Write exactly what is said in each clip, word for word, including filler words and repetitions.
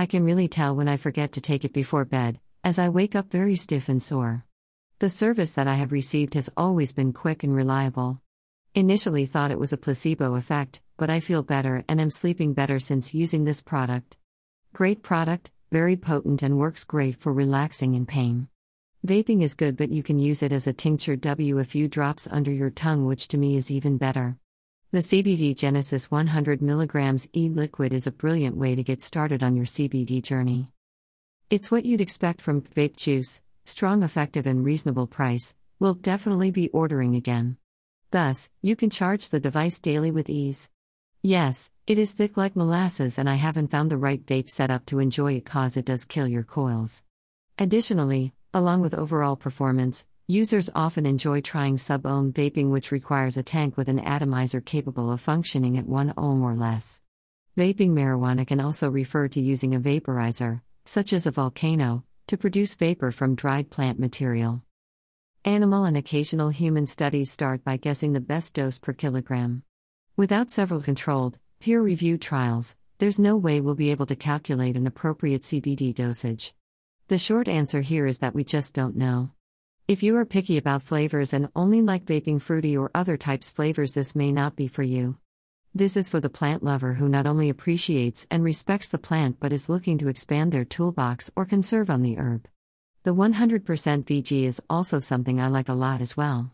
I can really tell when I forget to take it before bed, as I wake up very stiff and sore. The service that I have received has always been quick and reliable. Initially thought it was a placebo effect, but I feel better and am sleeping better since using this product. Great product, very potent and works great for relaxing in pain. Vaping is good, but you can use it as a tincture w a few drops under your tongue, which to me is even better. The C B D Genesis one hundred milligrams e-liquid is a brilliant way to get started on your C B D journey. It's what you'd expect from vape juice, strong, effective and reasonable price. We'll definitely be ordering again. Thus, you can charge the device daily with ease. Yes, it is thick like molasses, and I haven't found the right vape setup to enjoy it, cause it does kill your coils. Additionally, along with overall performance, users often enjoy trying sub-ohm vaping, which requires a tank with an atomizer capable of functioning at one ohm or less. Vaping marijuana can also refer to using a vaporizer, such as a volcano, to produce vapor from dried plant material. Animal and occasional human studies start by guessing the best dose per kilogram. Without several controlled, peer-reviewed trials, there's no way we'll be able to calculate an appropriate C B D dosage. The short answer here is that we just don't know. If you are picky about flavors and only like vaping fruity or other types flavors, this may not be for you. This is for the plant lover who not only appreciates and respects the plant but is looking to expand their toolbox or conserve on the herb. The one hundred percent V G is also something I like a lot as well.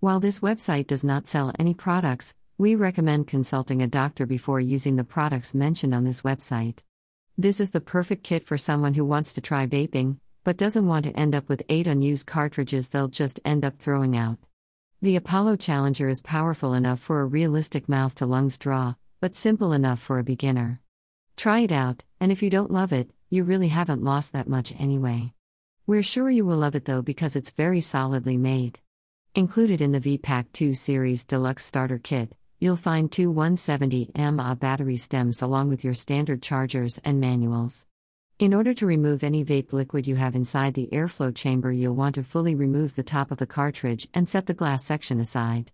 While this website does not sell any products, we recommend consulting a doctor before using the products mentioned on this website. This is the perfect kit for someone who wants to try vaping, but doesn't want to end up with eight unused cartridges they'll just end up throwing out. The Apollo Challenger is powerful enough for a realistic mouth-to-lungs draw, but simple enough for a beginner. Try it out, and if you don't love it, you really haven't lost that much anyway. We're sure you will love it though, because it's very solidly made. Included in the V Pack two Series Deluxe Starter Kit, you'll find two one hundred seventy milliamp hour battery stems along with your standard chargers and manuals. In order to remove any vape liquid you have inside the airflow chamber, you'll want to fully remove the top of the cartridge and set the glass section aside.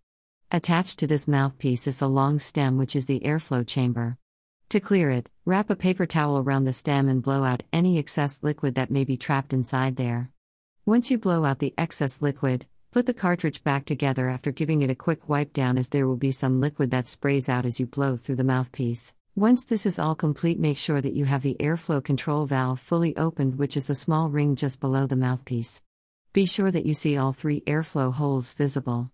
Attached to this mouthpiece is the long stem, which is the airflow chamber. To clear it, wrap a paper towel around the stem and blow out any excess liquid that may be trapped inside there. Once you blow out the excess liquid, put the cartridge back together after giving it a quick wipe down, as there will be some liquid that sprays out as you blow through the mouthpiece. Once this is all complete, make sure that you have the airflow control valve fully opened, which is the small ring just below the mouthpiece. Be sure that you see all three airflow holes visible.